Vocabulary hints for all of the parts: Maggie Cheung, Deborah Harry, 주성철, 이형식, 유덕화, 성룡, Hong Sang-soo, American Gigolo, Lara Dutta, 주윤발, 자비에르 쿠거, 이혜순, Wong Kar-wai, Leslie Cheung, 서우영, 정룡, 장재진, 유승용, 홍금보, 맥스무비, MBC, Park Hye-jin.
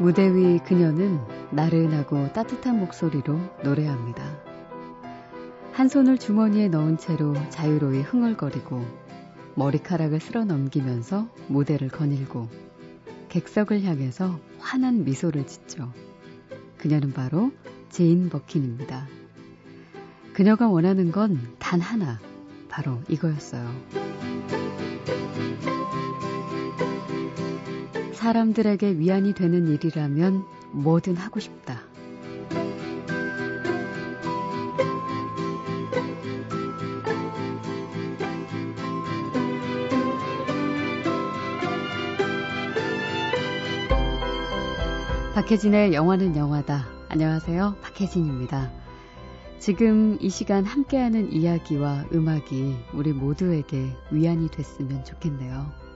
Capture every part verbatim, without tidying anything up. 무대 위 그녀는 나른하고 따뜻한 목소리로 노래합니다. 한 손을 주머니에 넣은 채로 자유로이 흥얼거리고 머리카락을 쓸어 넘기면서 무대를 거닐고 객석을 향해서 환한 미소를 짓죠. 그녀는 바로 제인 버킨입니다. 그녀가 원하는 건 단 하나, 바로 이거였어요. 사람들에게 위안이 되는 일이라면 뭐든 하고 싶다. 박혜진의 영화는 영화다. 안녕하세요. 박혜진입니다. 지금 이 시간 함께하는 이야기와 음악이 우리 모두에게 위안이 됐으면 좋겠네요.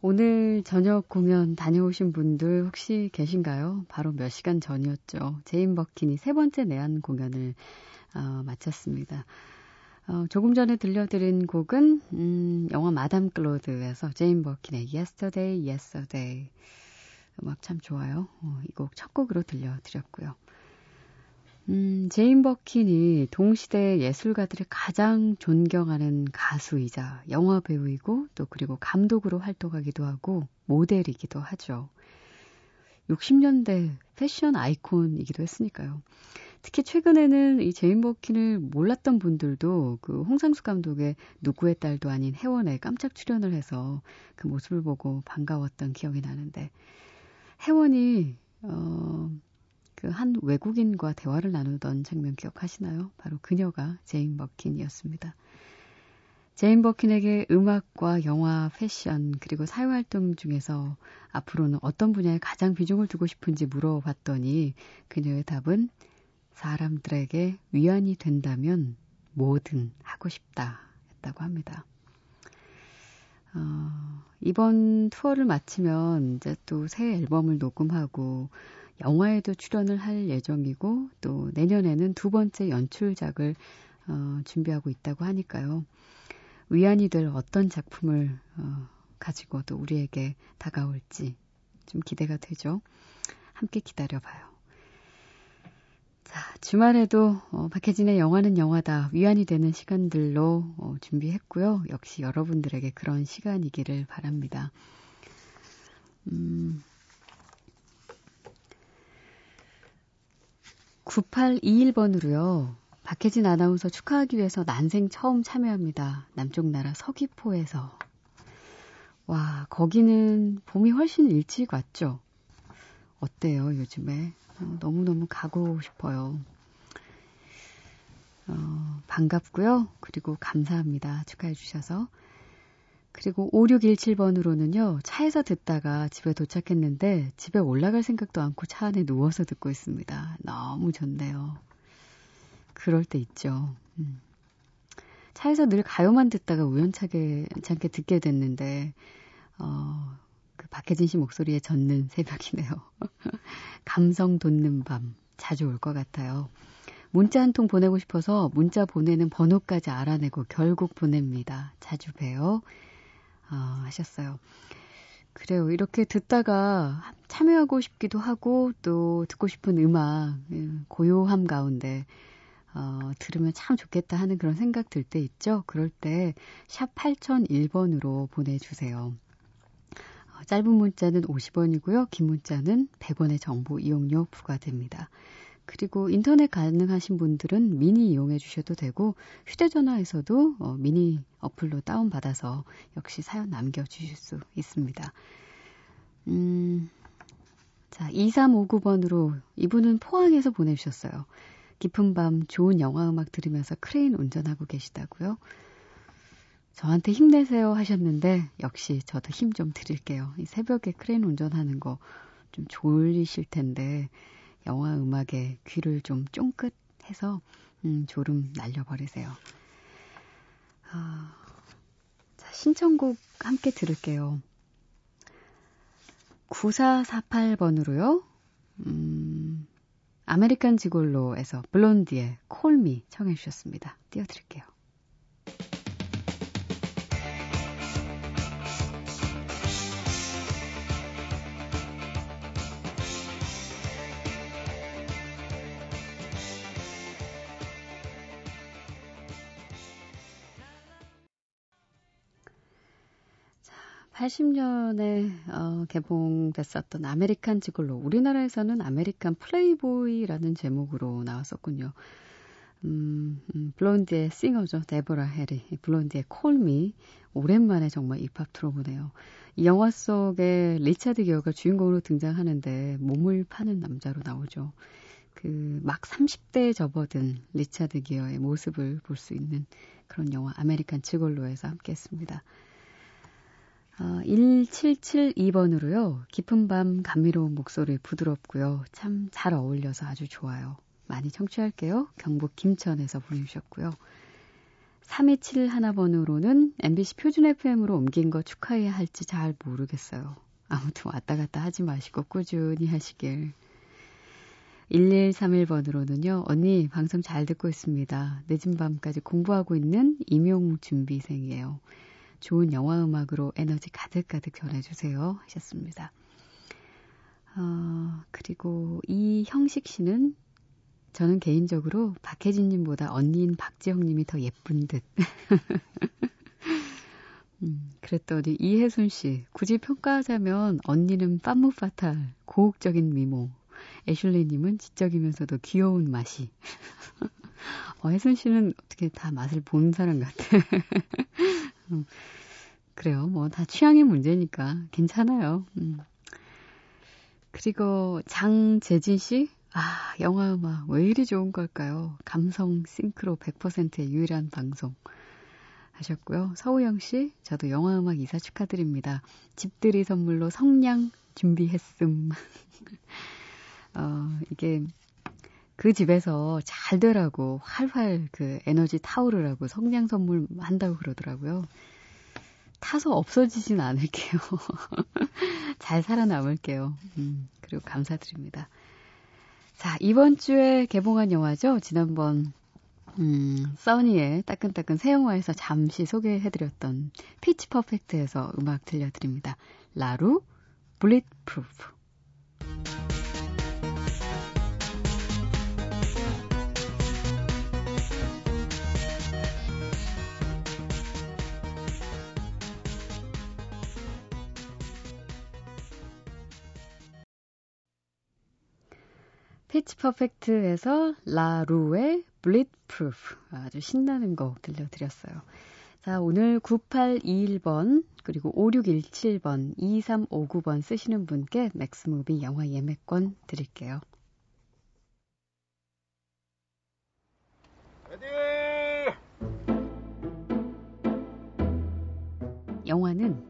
오늘 저녁 공연 다녀오신 분들 혹시 계신가요? 바로 몇 시간 전이었죠. 제인 버킨이 세 번째 내한 공연을 어, 마쳤습니다. 어, 조금 전에 들려드린 곡은 음, 영화 마담 클로드에서 제인 버킨의 Yesterday, Yesterday. 음악 참 좋아요. 어, 이 곡 첫 곡으로 들려드렸고요. 음, 제인 버킨이 동시대 예술가들이 가장 존경하는 가수이자 영화배우이고 또 그리고 감독으로 활동하기도 하고 모델이기도 하죠. 육십 년대 패션 아이콘이기도 했으니까요. 특히 최근에는 이 제인 버킨을 몰랐던 분들도 그 홍상수 감독의 누구의 딸도 아닌 해원에 깜짝 출연을 해서 그 모습을 보고 반가웠던 기억이 나는데 해원이 어... 그 한 외국인과 대화를 나누던 장면 기억하시나요? 바로 그녀가 제인 버킨이었습니다. 제인 버킨에게 음악과 영화, 패션, 그리고 사회활동 중에서 앞으로는 어떤 분야에 가장 비중을 두고 싶은지 물어봤더니 그녀의 답은 사람들에게 위안이 된다면 뭐든 하고 싶다 했다고 합니다. 어, 이번 투어를 마치면 이제 또 새 앨범을 녹음하고 영화에도 출연을 할 예정이고 또 내년에는 두 번째 연출작을 어, 준비하고 있다고 하니까요. 위안이 될 어떤 작품을 어, 가지고 또 우리에게 다가올지 좀 기대가 되죠. 함께 기다려봐요. 자, 주말에도 어, 박혜진의 영화는 영화다. 위안이 되는 시간들로 어, 준비했고요. 역시 여러분들에게 그런 시간이기를 바랍니다. 음... 구팔이일 번으로요. 박혜진 아나운서 축하하기 위해서 난생 처음 참여합니다. 남쪽 나라 서귀포에서. 와, 거기는 봄이 훨씬 일찍 왔죠. 어때요, 요즘에? 어, 너무너무 가고 싶어요. 어, 반갑고요. 그리고 감사합니다. 축하해 주셔서. 그리고 오육일칠 번으로는요. 차에서 듣다가 집에 도착했는데 집에 올라갈 생각도 않고 차 안에 누워서 듣고 있습니다. 너무 좋네요. 그럴 때 있죠. 음. 차에서 늘 가요만 듣다가 우연찮게 듣게 됐는데 어, 그 박혜진 씨 목소리에 젖는 새벽이네요. 감성 돋는 밤 자주 올 것 같아요. 문자 한 통 보내고 싶어서 문자 보내는 번호까지 알아내고 결국 보냅니다. 자주 봬요. 어, 하셨어요. 그래요. 이렇게 듣다가 참여하고 싶기도 하고 또 듣고 싶은 음악, 고요함 가운데 어, 들으면 참 좋겠다 하는 그런 생각 들 때 있죠. 그럴 때 샵 팔공공일 번으로 보내주세요. 어, 짧은 문자는 오십 원이고요. 긴 문자는 백 원의 정보 이용료 부과됩니다. 그리고 인터넷 가능하신 분들은 미니 이용해 주셔도 되고 휴대전화에서도 어, 미니 어플로 다운받아서 역시 사연 남겨주실 수 있습니다. 음, 자, 이삼오구 번으로 이분은 포항에서 보내주셨어요. 깊은 밤 좋은 영화음악 들으면서 크레인 운전하고 계시다고요. 저한테 힘내세요 하셨는데 역시 저도 힘 좀 드릴게요. 이 새벽에 크레인 운전하는 거 좀 졸리실 텐데 영화 음악에 귀를 좀 쫑긋해서 음, 졸음 날려버리세요. 아, 자, 신청곡 함께 들을게요. 구사사팔 번으로요. 음, 아메리칸 지골로에서 블론디의 콜미 청해 주셨습니다. 띄워드릴게요. 팔십 년에 어, 개봉됐었던 아메리칸 지골로, 우리나라에서는 아메리칸 플레이보이라는 제목으로 나왔었군요. 음, 음, 블론디의 싱어죠. 데보라 해리, 블론디의 콜미. 오랜만에 정말 입합 들어보네요. 이 영화 속에 리차드 기어가 주인공으로 등장하는데 몸을 파는 남자로 나오죠. 그 막 삼십 대에 접어든 리차드 기어의 모습을 볼 수 있는 그런 영화 아메리칸 지골로에서 함께했습니다. 어, 일칠칠이 번으로요. 깊은 밤 감미로운 목소리 부드럽고요. 참 잘 어울려서 아주 좋아요. 많이 청취할게요. 경북 김천에서 보내주셨고요. 삼이칠일 번으로는 엠비씨 표준 에프엠으로 옮긴 거 축하해야 할지 잘 모르겠어요. 아무튼 왔다 갔다 하지 마시고 꾸준히 하시길. 일일삼일 번으로는요. 언니 방송 잘 듣고 있습니다. 늦은 밤까지 공부하고 있는 임용 준비생이에요. 좋은 영화음악으로 에너지 가득가득 전해주세요 하셨습니다. 어, 그리고 이형식 씨는 저는 개인적으로 박혜진님보다 언니인 박지영님이 더 예쁜 듯. 음, 그랬더니 이혜순 씨, 굳이 평가하자면 언니는 빰무파탈, 고혹적인 미모, 애슐리님은 지적이면서도 귀여운 맛이. 어, 혜순 씨는 어떻게 다 맛을 본 사람 같아. 음, 그래요. 뭐 다 취향의 문제니까 괜찮아요. 음. 그리고 장재진 씨, 아 영화음악 왜 이리 좋은 걸까요? 감성 싱크로 백 퍼센트의 유일한 방송 하셨고요. 서우영 씨, 저도 영화음악 이사 축하드립니다. 집들이 선물로 성냥 준비했음. 어, 이게 그 집에서 잘 되라고 활활 그 에너지 타오르라고 성냥 선물 한다고 그러더라고요. 타서 없어지진 않을게요. 잘 살아남을게요. 음, 그리고 감사드립니다. 자, 이번 주에 개봉한 영화죠. 지난번 음, 써니의 따끈따끈 새 영화에서 잠시 소개해드렸던 피치 퍼펙트에서 음악 들려드립니다. 라루 블리트프루프. 피치 퍼펙트에서 라루의 블리트프루프, 아주 신나는 곡 들려드렸어요. 자, 오늘 구팔이일 번 그리고 오육일칠 번 이삼오구 번 쓰시는 분께 맥스무비 영화 예매권 드릴게요. 영화는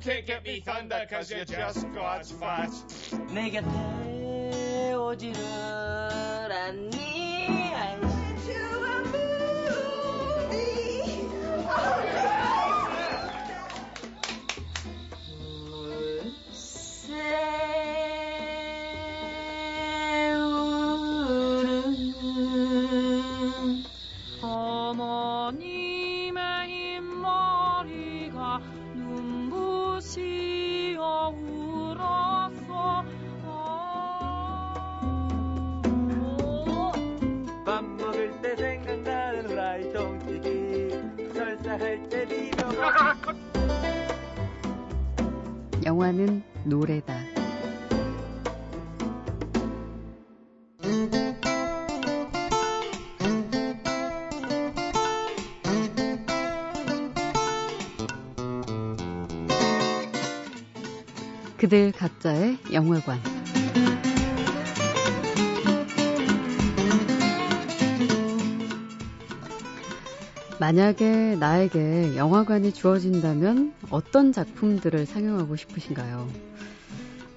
Can't get me thunder cause you just got fat 내 곁에 오지를 않니 I need you a movie 불새우는 어머니 영화는 노래다. 그들 각자의 영화관. 만약에 나에게 영화관이 주어진다면 어떤 작품들을 상영하고 싶으신가요?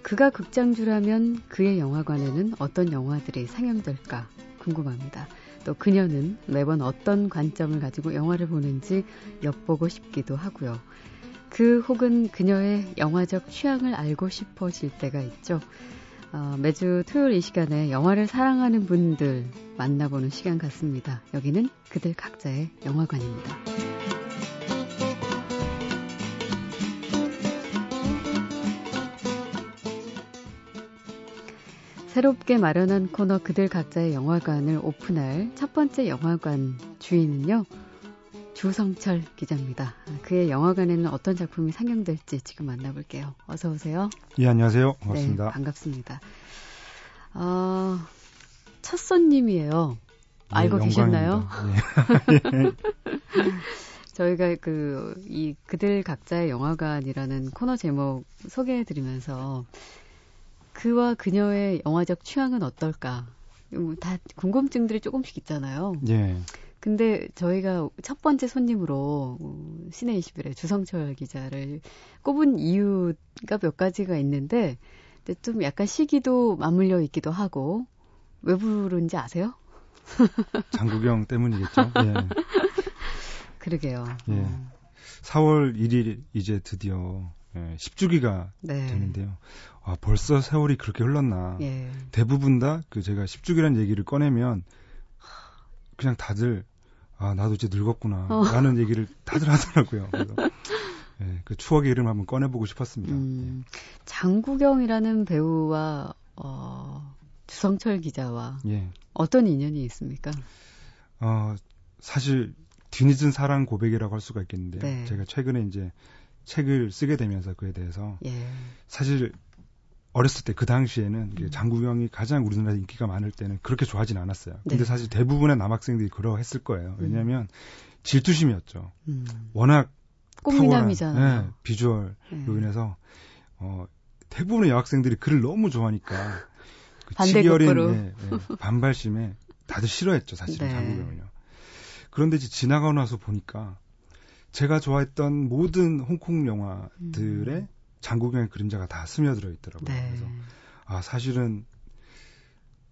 그가 극장주라면 그의 영화관에는 어떤 영화들이 상영될까 궁금합니다. 또 그녀는 매번 어떤 관점을 가지고 영화를 보는지 엿보고 싶기도 하고요. 그 혹은 그녀의 영화적 취향을 알고 싶어질 때가 있죠. 어, 매주 토요일 이 시간에 영화를 사랑하는 분들 만나보는 시간 같습니다. 여기는 그들 각자의 영화관입니다. 새롭게 마련한 코너 그들 각자의 영화관을 오픈할 첫 번째 영화관 주인은요, 주성철 기자입니다. 그의 영화관에는 어떤 작품이 상영될지 지금 만나볼게요. 어서 오세요. 예, 안녕하세요. 반갑습니다. 네, 반갑습니다. 어, 첫 손님이에요. 예, 알고 영광입니다. 계셨나요? 예. 저희가 그, 이 그들 각자의 영화관이라는 코너 제목 소개해드리면서 그와 그녀의 영화적 취향은 어떨까? 다 궁금증들이 조금씩 있잖아요. 예. 근데 저희가 첫 번째 손님으로 시내 이십일의 주성철 기자를 꼽은 이유가 몇 가지가 있는데, 근데 좀 약간 시기도 맞물려 있기도 하고. 왜 부른지 아세요? 장국영 때문이겠죠. 예. 그러게요. 예. 사월 일일 이제 드디어 예, 십 주기가 네. 되는데요. 아, 벌써 세월이 그렇게 흘렀나. 예. 대부분 다 그 제가 십 주기란 얘기를 꺼내면 그냥 다들 아, 나도 이제 늙었구나. 어. 라는 얘기를 다들 하더라고요. 그래서, 예, 그 추억의 이름 한번 꺼내보고 싶었습니다. 음, 예. 장국영이라는 배우와 어, 주성철 기자와 예. 어떤 인연이 있습니까? 어, 사실 뒤늦은 사랑 고백이라고 할 수가 있겠는데요. 네. 제가 최근에 이제 책을 쓰게 되면서 그에 대해서 예. 사실 어렸을 때 그 당시에는 음. 장국영이 가장 우리나라 인기가 많을 때는 그렇게 좋아하진 않았어요. 근데 네. 사실 대부분의 남학생들이 그러했을 거예요. 왜냐하면 음. 질투심이었죠. 음. 워낙 꽃미남이잖아요. 네, 비주얼로 네. 인해서 어, 대부분의 여학생들이 그를 너무 좋아하니까 그 치열인 네, 네, 반발심에 다들 싫어했죠. 사실은 네. 장국영을요. 그런데 이제 지나가고 나서 보니까 제가 좋아했던 모든 홍콩 영화들의 음. 장국영의 그림자가 다 스며들어 있더라고요. 네. 그래서 아, 사실은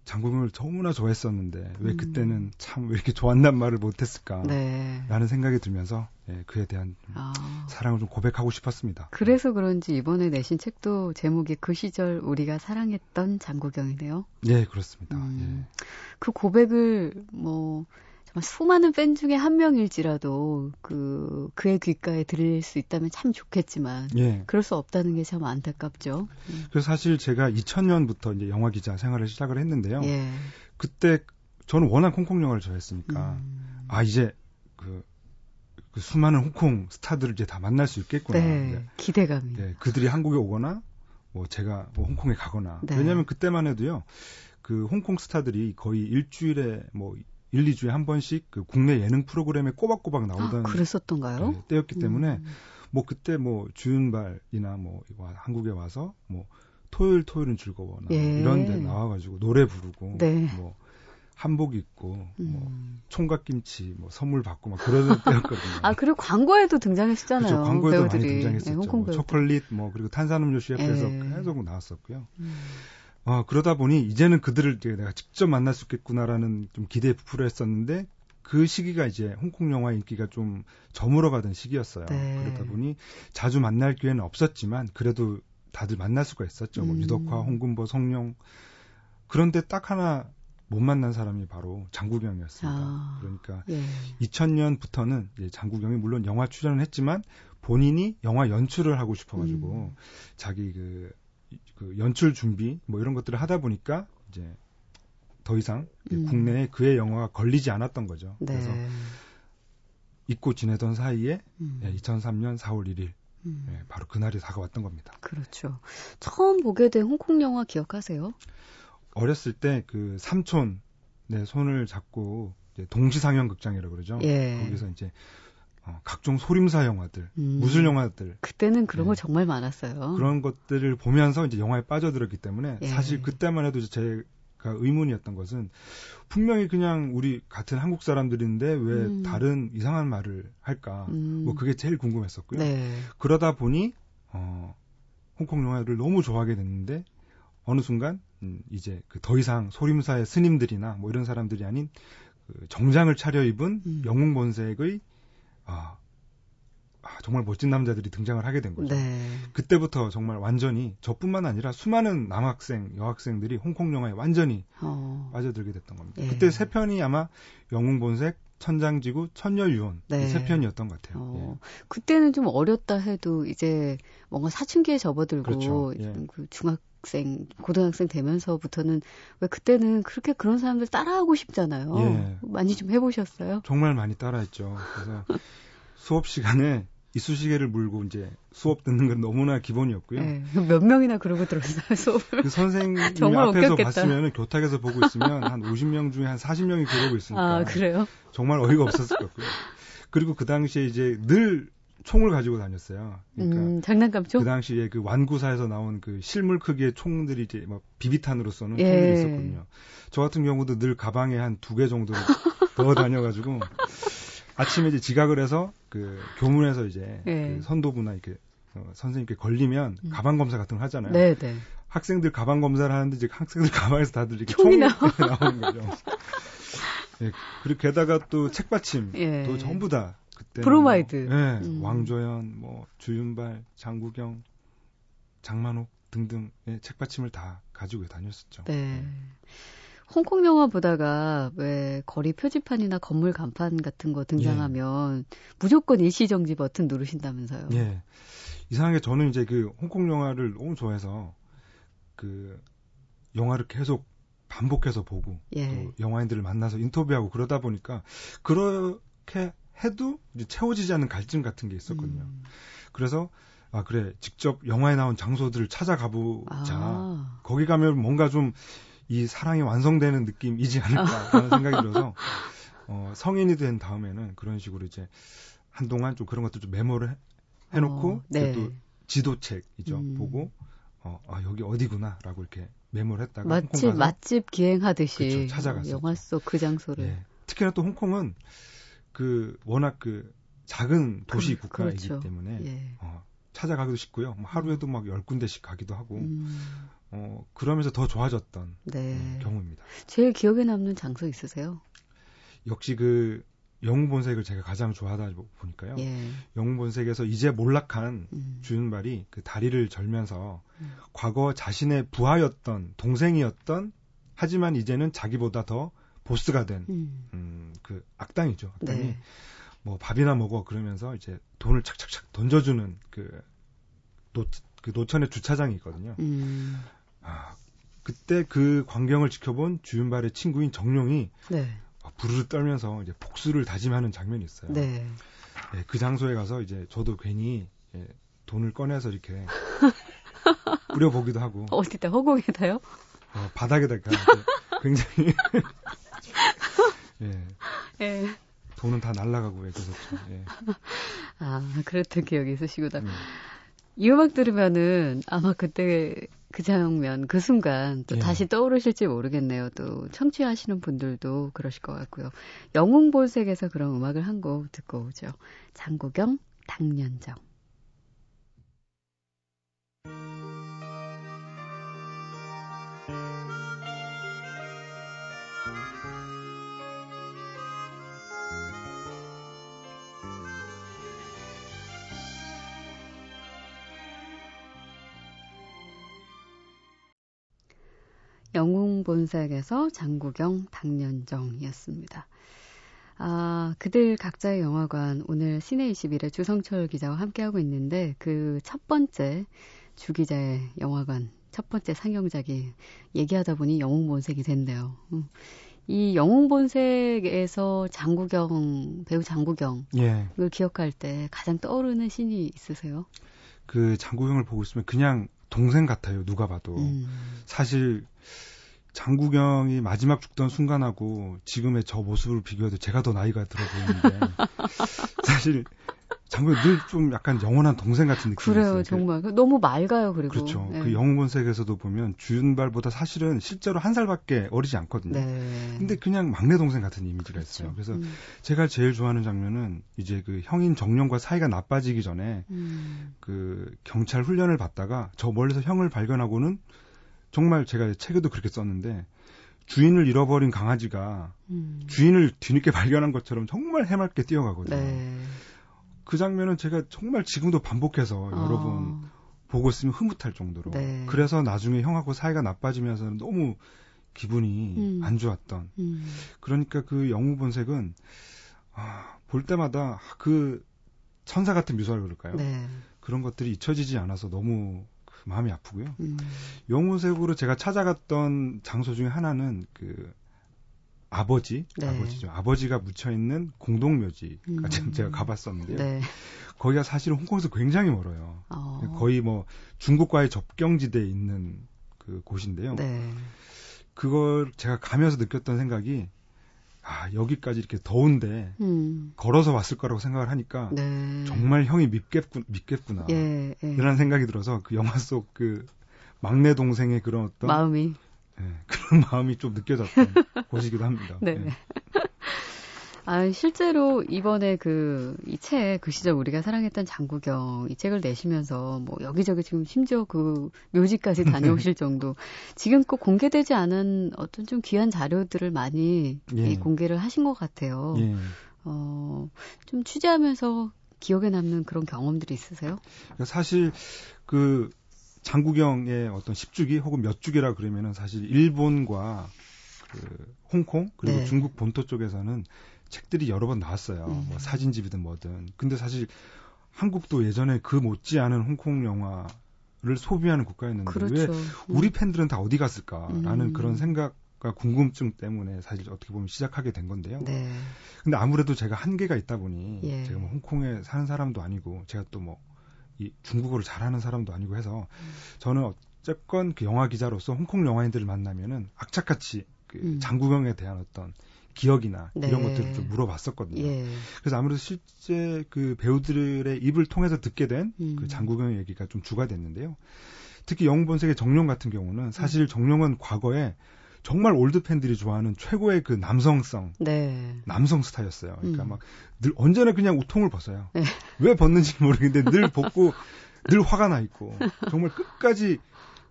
장국영을 너무나 좋아했었는데 왜 그때는 참 왜 이렇게 좋았단 말을 못했을까라는 네. 생각이 들면서 예, 그에 대한 아. 사랑을 좀 고백하고 싶었습니다. 그래서 그런지 이번에 내신 책도 제목이 그 시절 우리가 사랑했던 장국영이네요. 네, 그렇습니다. 음. 예. 그 고백을 뭐 수많은 팬 중에 한 명일지라도 그, 그의 귓가에 들릴 수 있다면 참 좋겠지만 예. 그럴 수 없다는 게 참 안타깝죠. 그래서 사실 제가 이천 년부터 이제 영화 기자 생활을 시작을 했는데요. 예. 그때 저는 워낙 홍콩 영화를 좋아했으니까 음. 아 이제 그, 그 수많은 홍콩 스타들을 이제 다 만날 수 있겠구나. 네, 기대감이. 네, 그들이 한국에 오거나 뭐 제가 뭐 홍콩에 가거나. 네. 왜냐하면 그때만 해도요. 그 홍콩 스타들이 거의 일주일에 뭐 일, 이주에 한 번씩 그 국내 예능 프로그램에 꼬박꼬박 나오던 아, 그랬었던가요? 네, 때였기 음. 때문에 뭐 그때 뭐 주윤발이나 뭐 한국에 와서 뭐 토요일 토요일은 즐거워나 예. 이런 데 나와가지고 노래 부르고 네. 뭐 한복 입고 음. 뭐 총각김치 뭐 선물 받고 막 그러던 때였거든요. 아 그리고 광고에도 등장했었잖아요. 그렇죠. 광고에도 배우들이. 많이 등장했었죠. 네, 뭐 초콜릿 뭐 그리고 탄산음료 시합에서 예. 계속 나왔었고요. 음. 어, 그러다 보니 이제는 그들을 내가 직접 만날 수 있겠구나라는 좀 기대에 부풀어 했었는데 그 시기가 이제 홍콩 영화의 인기가 좀 저물어가던 시기였어요. 네. 그러다 보니 자주 만날 기회는 없었지만 그래도 다들 만날 수가 있었죠. 음. 뭐 유덕화, 홍금보, 성룡. 그런데 딱 하나 못 만난 사람이 바로 장국영이었습니다. 아, 그러니까 예. 이천 년부터는 이제 장국영이 물론 영화 출연을 했지만 본인이 영화 연출을 하고 싶어가지고 음. 자기 그 그 연출 준비 뭐 이런 것들을 하다 보니까 이제 더 이상 음. 국내에 그의 영화가 걸리지 않았던 거죠. 네. 그래서 잊고 지내던 사이에 음. 예, 이천삼년 사월 일일 음. 예, 바로 그날이 다가왔던 겁니다. 그렇죠. 처음 보게 된 홍콩 영화 기억하세요? 어렸을 때 그 삼촌 내 손을 잡고 이제 동시상영 극장이라고 그러죠. 예. 거기서 이제 어, 각종 소림사 영화들, 음. 무술 영화들. 그때는 그런 네. 거 정말 많았어요. 그런 것들을 보면서 이제 영화에 빠져들었기 때문에 예. 사실 그때만 해도 제가 의문이었던 것은 분명히 그냥 우리 같은 한국 사람들인데 왜 음. 다른 이상한 말을 할까? 음. 뭐 그게 제일 궁금했었고요. 네. 그러다 보니 어, 홍콩 영화를 너무 좋아하게 됐는데 어느 순간 음, 이제 그 더 이상 소림사의 스님들이나 뭐 이런 사람들이 아닌 그 정장을 차려입은 음. 영웅본색의 아, 아, 정말 멋진 남자들이 등장을 하게 된 거죠. 네. 그때부터 정말 완전히 저뿐만 아니라 수많은 남학생, 여학생들이 홍콩 영화에 완전히 어. 빠져들게 됐던 겁니다. 예. 그때 세 편이 아마 영웅본색, 천장지구, 천녀유혼 네. 세 편이었던 것 같아요. 어. 예. 그때는 좀 어렸다 해도 이제 뭔가 사춘기에 접어들고 그렇죠. 예. 그 중학생, 고등학생 되면서부터는 왜 그때는 그렇게 그런 사람들 따라하고 싶잖아요. 예. 많이 좀 해보셨어요? 정말 많이 따라했죠. 그래서 수업 시간에 이쑤시개를 물고 이제 수업 듣는 건 너무나 기본이었고요. 네, 몇 명이나 그러고 들었어요, 수업을. 그 선생님이 정말 앞에서 웃겼겠다. 봤으면, 교탁에서 보고 있으면 한 오십 명 중에 한 사십 명이 그러고 있으니까. 아, 그래요? 정말 어이가 없었을 것 같고요. 그리고 그 당시에 이제 늘 총을 가지고 다녔어요. 그러니까 음, 장난감 총? 그 당시에 그 완구사에서 나온 그 실물 크기의 총들이 이제 막 비비탄으로 쏘는 예. 총들이 있었거든요. 저 같은 경우도 늘 가방에 한 두 개 정도 넣어 다녀가지고 아침에 이제 지각을 해서 그 교문에서 이제 네. 그 선도부나 이렇게 어 선생님께 걸리면 가방 검사 같은 걸 하잖아요. 네, 네. 학생들 가방 검사를 하는데 이제 학생들 가방에서 다들 이렇게 총이 나오는 거죠. 예, 그리고 게다가 또 책받침도 예. 전부 다 그때 브로마이드, 뭐, 예, 음. 왕조연, 뭐 주윤발, 장국영, 장만옥 등등의 책받침을 다 가지고 다녔었죠. 네. 예. 홍콩 영화 보다가 왜 거리 표지판이나 건물 간판 같은 거 등장하면 예. 무조건 일시정지 버튼 누르신다면서요? 예. 이상하게 저는 이제 그 홍콩 영화를 너무 좋아해서 그 영화를 계속 반복해서 보고 예. 또 영화인들을 만나서 인터뷰하고 그러다 보니까 그렇게 해도 이제 채워지지 않는 갈증 같은 게 있었거든요. 음. 그래서 아 그래 직접 영화에 나온 장소들을 찾아가보자. 아. 거기 가면 뭔가 좀 이 사랑이 완성되는 느낌이지 않을까라는 생각이 들어서 어, 성인이 된 다음에는 그런 식으로 이제 한동안 좀 그런 것들 좀 메모를 해, 해놓고 어, 네. 또 지도책이죠 음. 보고 어, 아, 여기 어디구나라고 이렇게 메모를 했다가 맛집 가서, 맛집 기행하듯이 그쵸, 찾아갔어요. 영화 속 그 장소를 예. 특히나 또 홍콩은 그 워낙 그 작은 도시 그, 국가이기 그렇죠. 때문에 예. 어, 찾아가기도 쉽고요. 하루에도 막 열 군데씩 가기도 하고. 음. 어, 그러면서 더 좋아졌던 네. 음, 경우입니다. 제일 기억에 남는 장소 있으세요? 역시 그 영웅본색을 제가 가장 좋아하다 보니까요. 예. 영웅본색에서 이제 몰락한 음. 주윤발이 그 다리를 절면서 음. 과거 자신의 부하였던 동생이었던 하지만 이제는 자기보다 더 보스가 된 그 음. 음, 그 악당이죠. 악당이 네. 뭐 밥이나 먹어 그러면서 이제 돈을 착착착 던져주는 그, 노, 그 노천의 주차장이 있거든요. 음. 아, 그때 그 광경을 지켜본 주윤발의 친구인 정룡이 네. 부르르 떨면서 이제 복수를 다짐하는 장면이 있어요. 네. 예, 그 장소에 가서 이제 저도 괜히 예, 돈을 꺼내서 이렇게 뿌려보기도 하고. 어디다? 허공에다요? 어, 바닥에다가 굉장히 예. 예. 돈은 다 날아가고 그래서 예. 아, 그랬던 기억이 있으시구나. 네. 이 음악 들으면은 아마 그때 그 장면, 그 순간 또 예. 다시 떠오르실지 모르겠네요. 또 청취하시는 분들도 그러실 것 같고요. 영웅본색에서 그런 음악을 한 곡 듣고 오죠. 장국영, 당년정. 영웅본색에서 장국영, 당년정이었습니다. 아, 그들 각자의 영화관, 오늘 시네이십일의 주성철 기자와 함께하고 있는데 그 첫 번째 주 기자의 영화관, 첫 번째 상영작이 얘기하다 보니 영웅본색이 된대요. 이 영웅본색에서 장국영, 배우 장국영을 예. 기억할 때 가장 떠오르는 씬이 있으세요? 그 장국영을 보고 있으면 그냥 동생 같아요. 누가 봐도. 음. 사실 장국영이 마지막 죽던 순간하고 지금의 저 모습을 비교해도 제가 더 나이가 들어 보이는데 사실 장국영 늘 좀 약간 영원한 동생 같은 느낌이 그래요, 있어요. 정말. 너무 맑아요. 그리고. 그렇죠. 네. 그 영웅본색에서도 보면 주윤발보다 사실은 실제로 한 살밖에 어리지 않거든요. 네. 근데 그냥 막내 동생 같은 이미지가 그렇죠. 있어요. 그래서 음. 제가 제일 좋아하는 장면은 이제 그 형인 정령과 사이가 나빠지기 전에 음. 그 경찰 훈련을 받다가 저 멀리서 형을 발견하고는 정말 제가 책에도 그렇게 썼는데 주인을 잃어버린 강아지가 음. 주인을 뒤늦게 발견한 것처럼 정말 해맑게 뛰어가거든요. 네. 그 장면은 제가 정말 지금도 반복해서 여러 어. 번 보고 있으면 흐뭇할 정도로 네. 그래서 나중에 형하고 사이가 나빠지면서 너무 기분이 음. 안 좋았던 음. 그러니까 그 영웅본색은 아, 볼 때마다 그 천사 같은 묘사라 그럴까요? 네. 그런 것들이 잊혀지지 않아서 너무 그 마음이 아프고요. 음. 영웅본색으로 제가 찾아갔던 장소 중에 하나는 그 아버지, 네. 아버지죠. 아버지가 묻혀있는 공동묘지가 지금 음. 제가 가봤었는데요. 네. 거기가 사실은 홍콩에서 굉장히 멀어요. 어. 거의 뭐 중국과의 접경지대에 있는 그 곳인데요. 네. 그걸 제가 가면서 느꼈던 생각이 아, 여기까지 이렇게 더운데 음. 걸어서 왔을 거라고 생각을 하니까 네. 정말 형이 밉겠구, 밉겠구나. 예, 예. 이런 생각이 들어서 그 영화 속 그 막내 동생의 그런 어떤 마음이 네, 그런 마음이 좀 느껴졌던 곳이기도 합니다. 네. 네. 아, 실제로 이번에 그, 이 책, 그 시절 우리가 사랑했던 장국영, 이 책을 내시면서 뭐 여기저기 지금 심지어 그 묘지까지 다녀오실 정도 지금껏 공개되지 않은 어떤 좀 귀한 자료들을 많이 예. 공개를 하신 것 같아요. 예. 어, 좀 취재하면서 기억에 남는 그런 경험들이 있으세요? 사실 그, 장국영의 어떤 십 주기 혹은 몇 주기라 그러면은 사실 일본과 그 홍콩 그리고 네. 중국 본토 쪽에서는 책들이 여러 번 나왔어요. 음. 뭐 사진집이든 뭐든. 근데 사실 한국도 예전에 그 못지않은 홍콩 영화를 소비하는 국가였는데 그렇죠. 왜 우리 팬들은 다 어디 갔을까라는 음. 그런 생각과 궁금증 때문에 사실 어떻게 보면 시작하게 된 건데요. 네. 근데 아무래도 제가 한계가 있다 보니 예. 제가 뭐 홍콩에 사는 사람도 아니고 제가 또 뭐 이 중국어를 잘하는 사람도 아니고 해서 저는 어쨌건 그 영화 기자로서 홍콩 영화인들을 만나면은 악착같이 그 음. 장국영에 대한 어떤 기억이나 네. 이런 것들을 좀 물어봤었거든요. 예. 그래서 아무래도 실제 그 배우들의 입을 통해서 듣게 된 음. 그 장국영 얘기가 좀 주가 됐는데요. 특히 영웅본색의 정룡 같은 경우는 사실 정룡은 과거에 정말 올드 팬들이 좋아하는 최고의 그 남성성, 네. 남성 스타였어요. 그러니까 음. 막 늘 언제나 그냥 우통을 벗어요. 네. 왜 벗는지 모르겠는데 늘 벗고 늘 화가 나 있고 정말 끝까지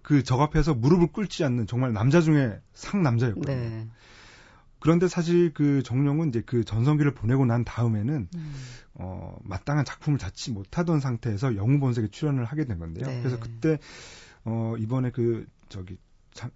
그 적 앞에서 무릎을 꿇지 않는 정말 남자 중에 상 남자였거든요. 네. 그런데 사실 그 정룡은 이제 그 전성기를 보내고 난 다음에는 음. 어, 마땅한 작품을 자치 못하던 상태에서 영웅본색에 출연을 하게 된 건데요. 네. 그래서 그때 어, 이번에 그 저기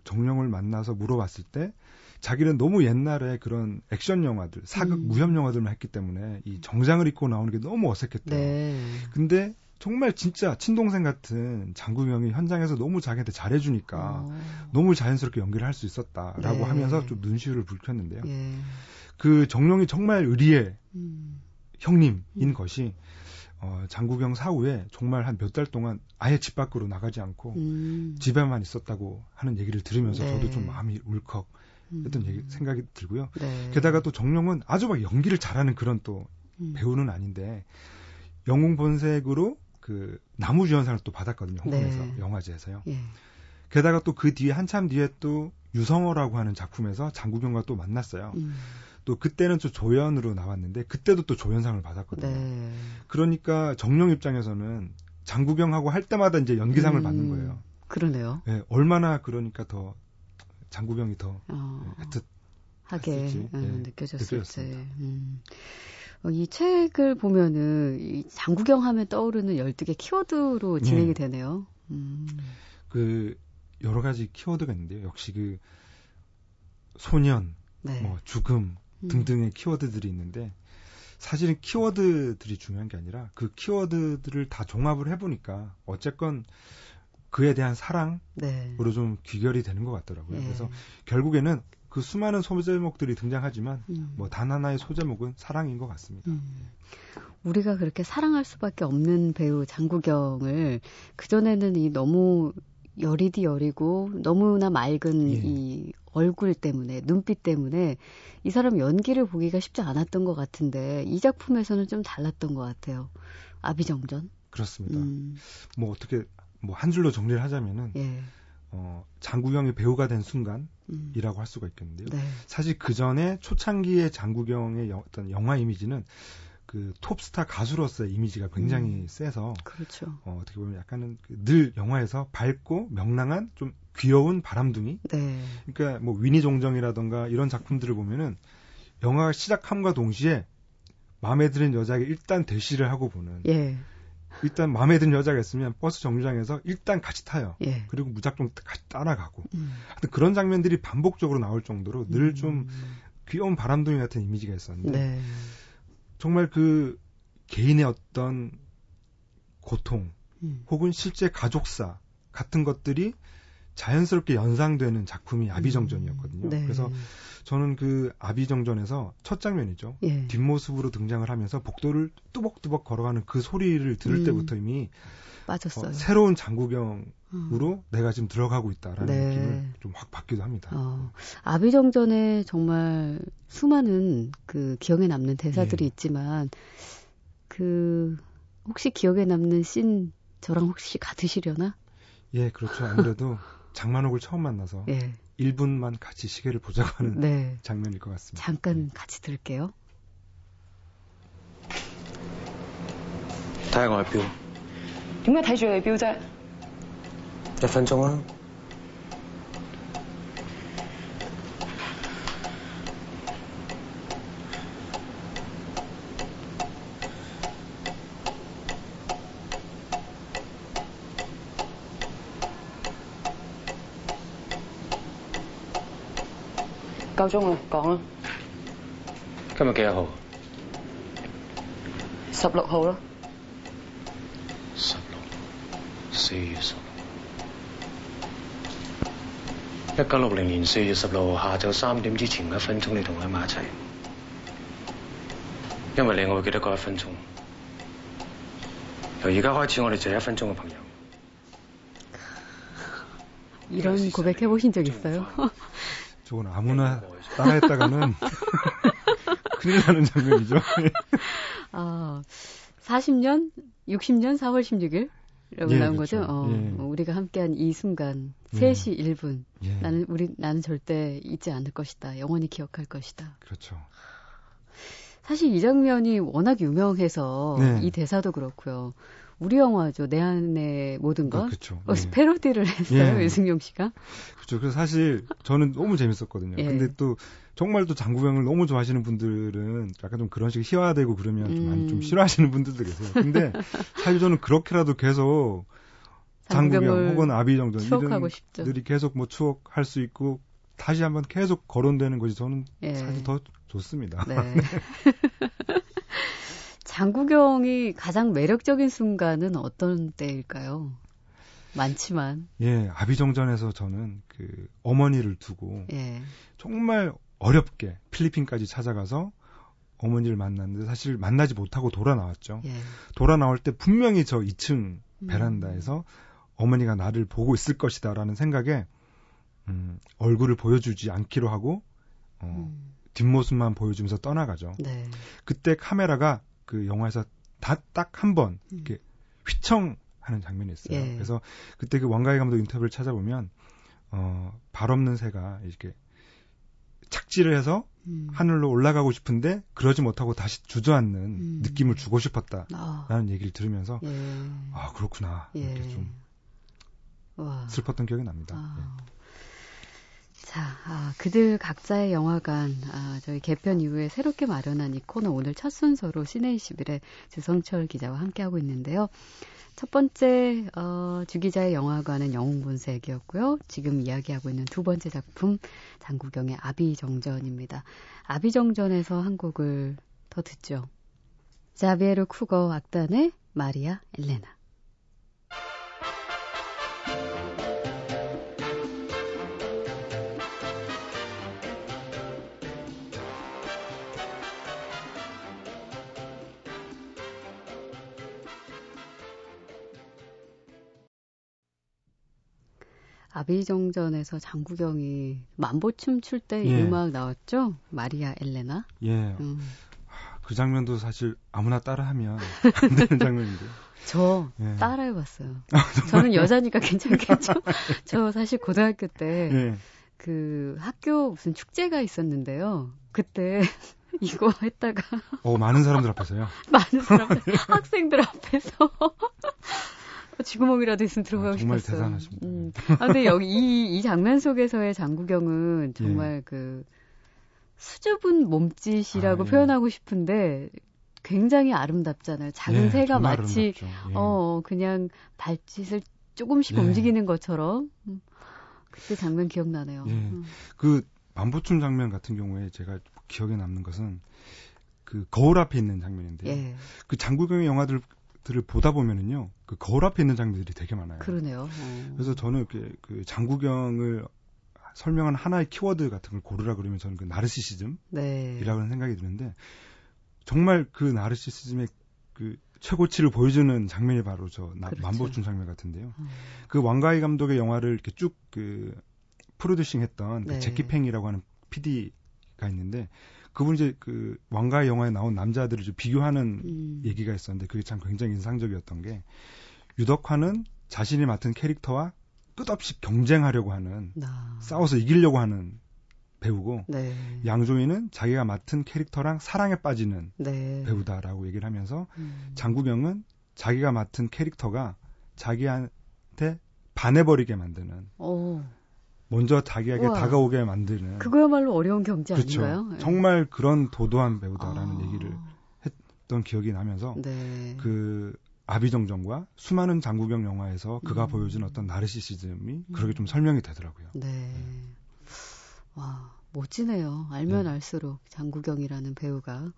정령을 만나서 물어봤을 때 자기는 너무 옛날에 그런 액션 영화들, 사극 음. 무협 영화들만 했기 때문에 이 정장을 입고 나오는 게 너무 어색했대요. 네. 근데 정말 진짜 친동생 같은 장국영이 현장에서 너무 자기한테 잘해주니까 오. 너무 자연스럽게 연기를 할 수 있었다라고 네. 하면서 좀 눈시울을 붉혔는데요. 예. 그 정령이 정말 의리의 음. 형님인 음. 것이 어, 장국영 사후에 정말 한 몇 달 동안 아예 집 밖으로 나가지 않고 음. 집에만 있었다고 하는 얘기를 들으면서 네. 저도 좀 마음이 울컥 했던 음. 얘기, 생각이 들고요. 네. 게다가 또 정룡은 아주 막 연기를 잘하는 그런 또 음. 배우는 아닌데 영웅본색으로 그 나무주연상을 또 받았거든요. 홍콩에서 네. 영화제에서요. 예. 게다가 또 그 뒤에 한참 뒤에 또 유성어라고 하는 작품에서 장국영과 또 만났어요. 음. 또 그때는 또 조연으로 나왔는데 그때도 또 조연상을 받았거든요. 네. 그러니까 정룡 입장에서는 장국영하고 할 때마다 이제 연기상을 음, 받는 거예요. 그러네요. 예, 얼마나 그러니까 더 장국영이 더 어, 애틋하게 음, 예, 느껴졌을지. 음. 어, 이 책을 보면은 이 장국영 하면 떠오르는 열두 개 키워드로 진행이 예. 되네요. 음. 그 여러 가지 키워드가 있는데요. 역시 그 소년, 네. 뭐 죽음 등등의 키워드들이 있는데 사실은 키워드들이 중요한 게 아니라 그 키워드들을 다 종합을 해보니까 어쨌건 그에 대한 사랑으로 네. 좀 귀결이 되는 것 같더라고요. 네. 그래서 결국에는 그 수많은 소제목들이 등장하지만 음. 뭐 단 하나의 소제목은 사랑인 것 같습니다. 음. 우리가 그렇게 사랑할 수밖에 없는 배우 장국영을 그전에는 이 너무 여리디 여리고 너무나 맑은 예. 이 얼굴 때문에 눈빛 때문에 이 사람 연기를 보기가 쉽지 않았던 것 같은데 이 작품에서는 좀 달랐던 것 같아요. 아비정전. 그렇습니다. 음. 뭐 어떻게 뭐 한 줄로 정리를 하자면은 예. 어, 장국영이 배우가 된 순간이라고 음. 할 수가 있겠는데요. 네. 사실 그 전에 초창기의 장국영의 여, 어떤 영화 이미지는 그 톱스타 가수로서의 이미지가 굉장히 음. 세서 그렇죠. 어, 어떻게 보면 약간은 늘 영화에서 밝고 명랑한 좀 귀여운 바람둥이. 네. 그러니까 뭐 위니종정이라던가 이런 작품들을 보면은 영화 시작함과 동시에 마음에 드는 여자에게 일단 대시를 하고 보는. 예. 일단 마음에 드는 여자가 있으면 버스 정류장에서 일단 같이 타요. 예. 그리고 무작정 같이 따라가고. 음. 하여튼 그런 장면들이 반복적으로 나올 정도로 늘 좀 음. 귀여운 바람둥이 같은 이미지가 있었는데 네. 정말 그 개인의 어떤 고통 음. 혹은 실제 가족사 같은 것들이 자연스럽게 연상되는 작품이 아비정전이었거든요. 네. 그래서 저는 그 아비정전에서 첫 장면이죠. 예. 뒷모습으로 등장을 하면서 복도를 뚜벅뚜벅 걸어가는 그 소리를 들을 음. 때부터 이미 빠졌어요. 어, 새로운 장국영으로 음. 내가 지금 들어가고 있다라는 네. 느낌을 좀 확 받기도 합니다. 어, 아비정전에 정말 수많은 그 기억에 남는 대사들이 예. 있지만 그 혹시 기억에 남는 씬 저랑 혹시 같으시려나? 예, 그렇죠. 아무래도 장만옥을 처음 만나서 예. 일 분만 같이 시계를 보자고 하는 네. 장면일 것 같습니다. 잠깐 같이 들을게요. 다행히 와요. 정말 다시 와요. 비우자. 몇 분 정도? Câu chung rồi, còn không? Cái mà kìa hồ Sập lộn hồ đó Sập lộn nineteen sixty年四月十六號 下晝三點之前嘅一分鐘你同佢喺埋一齊 因為你我會記得嗰一分鐘 由而家開始我哋就係一分鐘嘅朋友 이런 고백해보신 적 있어요? 저건 아무나 따라했다가는 큰일 나는 장면이죠. 아, 사십 년, 육십 년 사월 십육일 라고 예, 나온 그렇죠. 거죠. 어, 예. 우리가 함께한 이 순간 세 시 일 분 예. 나는 우리 나는 절대 잊지 않을 것이다. 영원히 기억할 것이다. 그렇죠. 사실 이 장면이 워낙 유명해서 네. 이 대사도 그렇고요. 우리 영화죠. 내 안의 모든 것. 아, 그렇죠. 어, 예. 패러디를 했어요. 예. 유승용 씨가. 그렇죠. 그래서 사실 저는 너무 재밌었거든요. 예. 근데 또 정말 또 장국영을 너무 좋아하시는 분들은 약간 좀 그런 식으로 희화되고 그러면 음. 좀 많이 좀 싫어하시는 분들도 계세요. 근데 사실 저는 그렇게라도 계속 장국영 혹은 아비정전 이런 들이 계속 뭐 추억할 수 있고 다시 한번 계속 거론되는 것이 저는 예. 사실 더 좋습니다. 네. 네. 장국영이 가장 매력적인 순간은 어떤 때일까요? 많지만. 예, 아비정전에서 저는 그 어머니를 두고 예. 정말 어렵게 필리핀까지 찾아가서 어머니를 만났는데 사실 만나지 못하고 돌아 나왔죠. 예. 돌아 나올 때 분명히 저 이 층 베란다에서 음. 어머니가 나를 보고 있을 것이다라는 생각에 음, 얼굴을 보여주지 않기로 하고 어, 음. 뒷모습만 보여주면서 떠나가죠. 네. 그때 카메라가 그 영화에서 다 딱 한 번 이렇게 휘청하는 장면이 있어요. 예. 그래서 그때 그 왕가희 감독 인터뷰를 찾아보면 어, 발 없는 새가 이렇게 착지를 해서 음. 하늘로 올라가고 싶은데 그러지 못하고 다시 주저앉는 음. 느낌을 주고 싶었다라는 아. 얘기를 들으면서 예. 아 그렇구나 예. 이렇게 좀 와. 슬펐던 기억이 납니다. 아. 예. 자, 아, 그들 각자의 영화관, 아, 저희 개편 이후에 새롭게 마련한 이 코너 오늘 첫 순서로 시네이십일의 주성철 기자와 함께하고 있는데요. 첫 번째 어, 주 기자의 영화관은 영웅본색이었고요. 지금 이야기하고 있는 두 번째 작품 장국영의 아비정전입니다. 아비정전에서 한 곡을 더 듣죠. 자비에르 쿠거 악단의 마리아 엘레나. 아비정전에서 장국영이 만보춤 출 때 이 예. 음악 나왔죠? 마리아 엘레나. 예. 음. 그 장면도 사실 아무나 따라하면 안 되는 장면인데. 저 예. 따라해봤어요. 아, 저는 여자니까 괜찮겠죠? 저 사실 고등학교 때 예. 그 학교 무슨 축제가 있었는데요. 그때 이거 했다가. 어, 많은 사람들 앞에서요? 많은 사람들, 학생들 앞에서. 쥐구멍이라도 있으면 들어가고 아, 정말 싶었어요. 정말 대단하십니다. 음. 아, 근데 여기 이, 이 장면 속에서의 장국영은 정말 예. 그 수줍은 몸짓이라고 아, 예. 표현하고 싶은데 굉장히 아름답잖아요. 작은 예, 새가 마치 예. 어 그냥 발짓을 조금씩 예. 움직이는 것처럼. 음. 그때 장면 기억나네요. 예. 음. 그 만보춤 장면 같은 경우에 제가 기억에 남는 것은 그 거울 앞에 있는 장면인데요. 예. 그 장국영의 영화들 들을 보다 보면은요, 그 거울 앞에 있는 장면들이 되게 많아요. 그러네요. 오. 그래서 저는 이렇게 그 장국영을 설명한 하나의 키워드 같은 걸 고르라 그러면 저는 그 나르시시즘이라는 네. 생각이 드는데, 정말 그 나르시시즘의 그 최고치를 보여주는 장면이 바로 저 그렇죠. 만보춤 장면 같은데요. 음. 그 왕가위 감독의 영화를 이렇게 쭉 그 프로듀싱했던 네. 그 제키팽이라고 하는 피디가 있는데. 그분이 이제 그 왕가의 영화에 나온 남자들을 좀 비교하는 음. 얘기가 있었는데 그게 참 굉장히 인상적이었던 게 유덕화는 자신이 맡은 캐릭터와 끝없이 경쟁하려고 하는 아. 싸워서 이기려고 하는 배우고 네. 양조위는 자기가 맡은 캐릭터랑 사랑에 빠지는 네. 배우다라고 얘기를 하면서 음. 장국영은 자기가 맡은 캐릭터가 자기한테 반해버리게 만드는 오. 먼저 자기에게 우와, 다가오게 만드는 그거야말로 어려운 경제 그쵸? 아닌가요? 네. 정말 그런 도도한 배우다라는 아. 얘기를 했던 기억이 나면서 네. 그 아비정전과 수많은 장국영 영화에서 그가 음. 보여준 어떤 나르시시즘이 음. 그렇게 좀 설명이 되더라고요. 네, 네. 와 멋지네요. 알면 네. 알수록 장국영이라는 배우가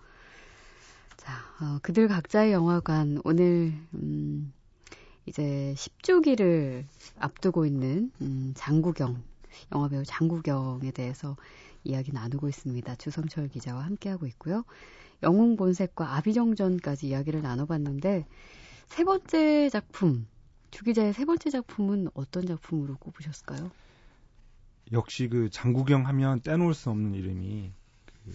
자 어, 그들 각자의 영화관 오늘 음, 이제 십 주기를 앞두고 있는 음, 장국영. 영화배우 장국영에 대해서 이야기 나누고 있습니다. 주성철 기자와 함께하고 있고요. 영웅본색과 아비정전까지 이야기를 나눠봤는데 세 번째 작품, 주 기자의 세 번째 작품은 어떤 작품으로 꼽으셨을까요? 역시 그 장국영 하면 떼놓을 수 없는 이름이 그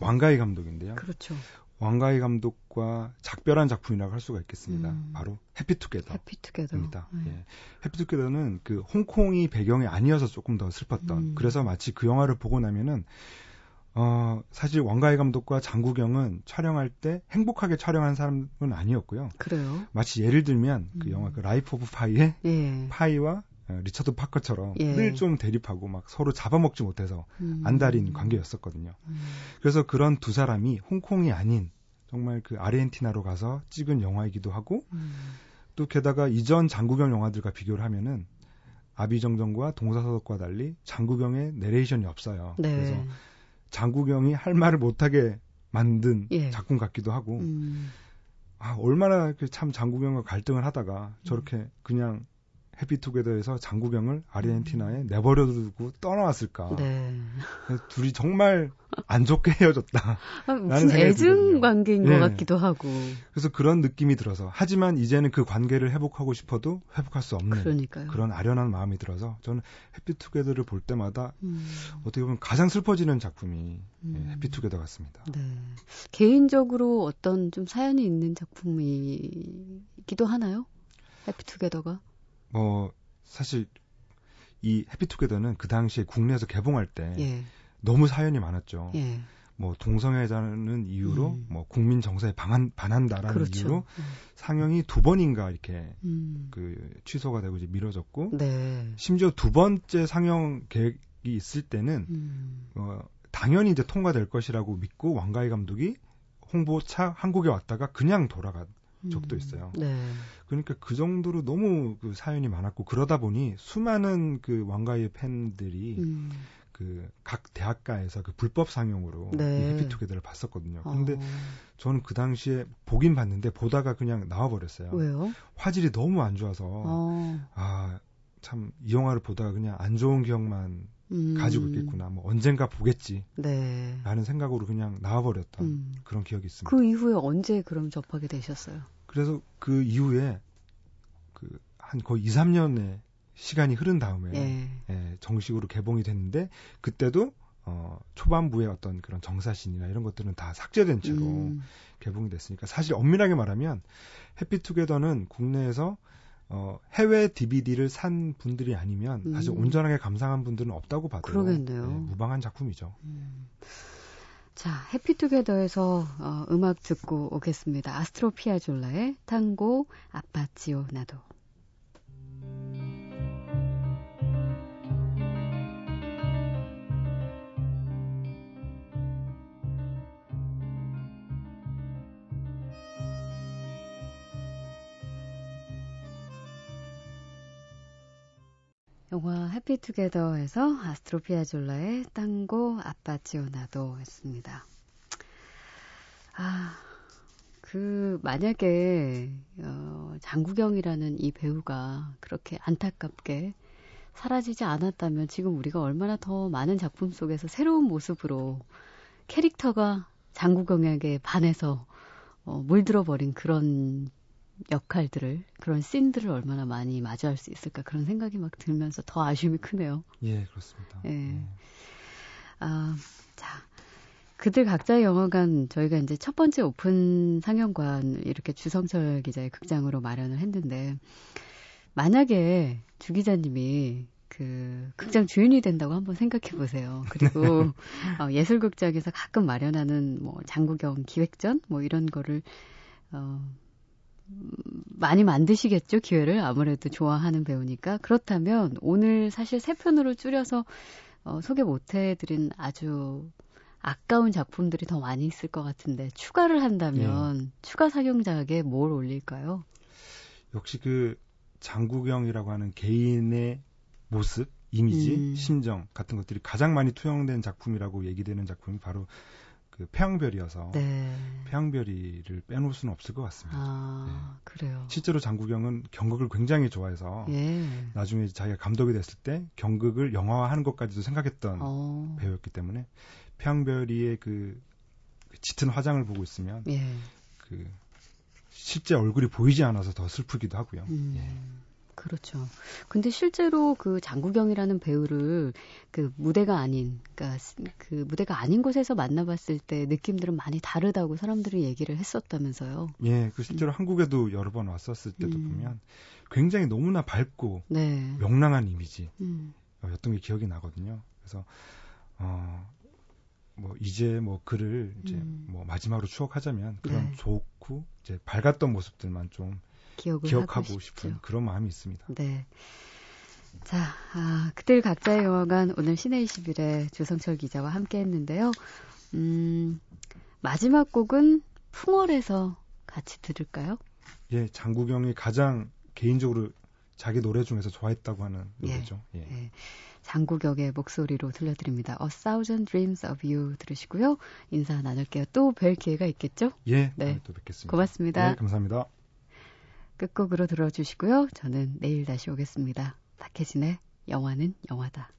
왕가위 감독인데요. 그렇죠. 왕가위 감독과 작별한 작품이라고 할 수가 있겠습니다. 음. 바로 해피투게더. 해피투게더입니다. 네. 예. 해피투게더는 그 홍콩이 배경이 아니어서 조금 더 슬펐던. 음. 그래서 마치 그 영화를 보고 나면은 어 사실 왕가위 감독과 장국영은 촬영할 때 행복하게 촬영한 사람은 아니었고요. 그래요. 마치 예를 들면 그 영화 그 라이프 오브 파이의 예. 파이와 리처드 파커처럼 예. 늘 좀 대립하고 막 서로 잡아먹지 못해서 음. 안달인 관계였었거든요. 음. 그래서 그런 두 사람이 홍콩이 아닌 정말 그 아르헨티나로 가서 찍은 영화이기도 하고 음. 또 게다가 이전 장국영 영화들과 비교를 하면은 아비정전과 동사서독과 달리 장국영의 내레이션이 없어요. 네. 그래서 장국영이 할 말을 못하게 만든 예. 작품 같기도 하고 음. 아, 얼마나 참 장국영과 갈등을 하다가 저렇게 음. 그냥 해피투게더에서 장국영을 아르헨티나에 내버려두고 떠나왔을까. 네. 둘이 정말 안 좋게 헤어졌다. 아, 무슨 애증 관계인 네. 것 같기도 하고. 그래서 그런 느낌이 들어서 하지만 이제는 그 관계를 회복하고 싶어도 회복할 수 없는 그러니까요. 그런 아련한 마음이 들어서 저는 해피투게더를 볼 때마다 음. 어떻게 보면 가장 슬퍼지는 작품이 음. 해피투게더 같습니다. 네. 개인적으로 어떤 좀 사연이 있는 작품이기도 하나요? 해피투게더가? 뭐 사실 이 해피투게더는 그 당시에 국내에서 개봉할 때 예. 너무 사연이 많았죠. 예. 뭐 동성애자는 이유로 음. 뭐 국민 정서에 방한, 반한다라는 그렇죠. 이유로 음. 상영이 두 번인가 이렇게 음. 그 취소가 되고 이제 미뤄졌고 네. 심지어 두 번째 상영 계획이 있을 때는 음. 어, 당연히 이제 통과될 것이라고 믿고 왕가위 감독이 홍보차 한국에 왔다가 그냥 돌아간. 적도 있어요. 네. 그러니까 그 정도로 너무 그 사연이 많았고 그러다 보니 수많은 그 왕가위의 팬들이 음. 그 각 대학가에서 그 불법 상영으로 네. 이 해피투게더를 봤었거든요. 그런데 어. 저는 그 당시에 보긴 봤는데 보다가 그냥 나와버렸어요. 왜요? 화질이 너무 안 좋아서 어. 아, 참 이 영화를 보다가 그냥 안 좋은 기억만 음. 가지고 있겠구나. 뭐 언젠가 보겠지. 네. 라는 생각으로 그냥 나와버렸던 음. 그런 기억이 있습니다. 그 이후에 언제 그럼 접하게 되셨어요? 그래서 그 이후에 그 한 거의 이, 삼 년에 시간이 흐른 다음에 예. 예, 정식으로 개봉이 됐는데 그때도 어, 초반부의 어떤 그런 정사신이나 이런 것들은 다 삭제된 채로 음. 개봉이 됐으니까 사실 엄밀하게 말하면 해피투게더는 국내에서 어, 해외 디비디를 산 분들이 아니면 음. 사실 온전하게 감상한 분들은 없다고 봐도 그러겠네요. 예, 무방한 작품이죠. 음. 자, 해피투게더에서 어, 음악 듣고 오겠습니다. 아스트로피아졸라의 탕고 아파치오 나도. 영화 해피투게더에서 아스트로피아졸라의 탕고 아파치오나도 했습니다. 아, 그 만약에 어, 장국영이라는 이 배우가 그렇게 안타깝게 사라지지 않았다면 지금 우리가 얼마나 더 많은 작품 속에서 새로운 모습으로 캐릭터가 장국영에게 반해서 어, 물들어버린 그런 역할들을, 그런 씬들을 얼마나 많이 마주할 수 있을까 그런 생각이 막 들면서 더 아쉬움이 크네요. 예, 그렇습니다. 예. 네. 아, 자, 그들 각자의 영화관 저희가 이제 첫 번째 오픈 상영관 이렇게 주성철 기자의 극장으로 마련을 했는데 만약에 주 기자님이 그 극장 주인이 된다고 한번 생각해 보세요. 그리고 어, 예술극장에서 가끔 마련하는 뭐 장국영 기획전 뭐 이런 거를 어. 많이 만드시겠죠, 기회를. 아무래도 좋아하는 배우니까. 그렇다면 오늘 사실 세 편으로 줄여서 어, 소개 못해드린 아주 아까운 작품들이 더 많이 있을 것 같은데 추가를 한다면 예. 추가 상영작에 뭘 올릴까요? 역시 그 장국영이라고 하는 개인의 모습, 이미지, 음. 심정 같은 것들이 가장 많이 투영된 작품이라고 얘기되는 작품이 바로 그 태양별이어서 네. 태양별이를 빼놓을 수는 없을 것 같습니다. 아, 네. 그래요. 실제로 장국영은 경극을 굉장히 좋아해서 예. 나중에 자기가 감독이 됐을 때 경극을 영화화하는 것까지도 생각했던 오. 배우였기 때문에 태양별이의 그 짙은 화장을 보고 있으면 예. 그 실제 얼굴이 보이지 않아서 더 슬프기도 하고요. 음. 예. 그렇죠. 근데 실제로 그 장국영이라는 배우를 그 무대가 아닌, 그러니까 그 무대가 아닌 곳에서 만나봤을 때 느낌들은 많이 다르다고 사람들이 얘기를 했었다면서요. 예, 그 실제로 음. 한국에도 여러 번 왔었을 때도 음. 보면 굉장히 너무나 밝고 네. 명랑한 이미지였던 음. 게 기억이 나거든요. 그래서 어, 뭐 이제 뭐 그를 이제 음. 뭐 마지막으로 추억하자면 그런 네. 좋고 이제 밝았던 모습들만 좀. 기억을 기억하고 싶은 그런 마음이 있습니다. 네. 자, 아, 그들 각자의 영화관 오늘 시내 이십일에 조성철 기자와 함께 했는데요. 음, 마지막 곡은 풍월에서 같이 들을까요? 예, 장국영이 가장 개인적으로 자기 노래 중에서 좋아했다고 하는 노래죠. 예, 예. 장국영의 목소리로 들려드립니다. A Thousand Dreams of You 들으시고요. 인사 나눌게요. 또 뵐 기회가 있겠죠? 예, 네. 또 뵙겠습니다. 고맙습니다. 네, 감사합니다. 끝곡으로 들어주시고요. 저는 내일 다시 오겠습니다. 박혜진의 영화는 영화다.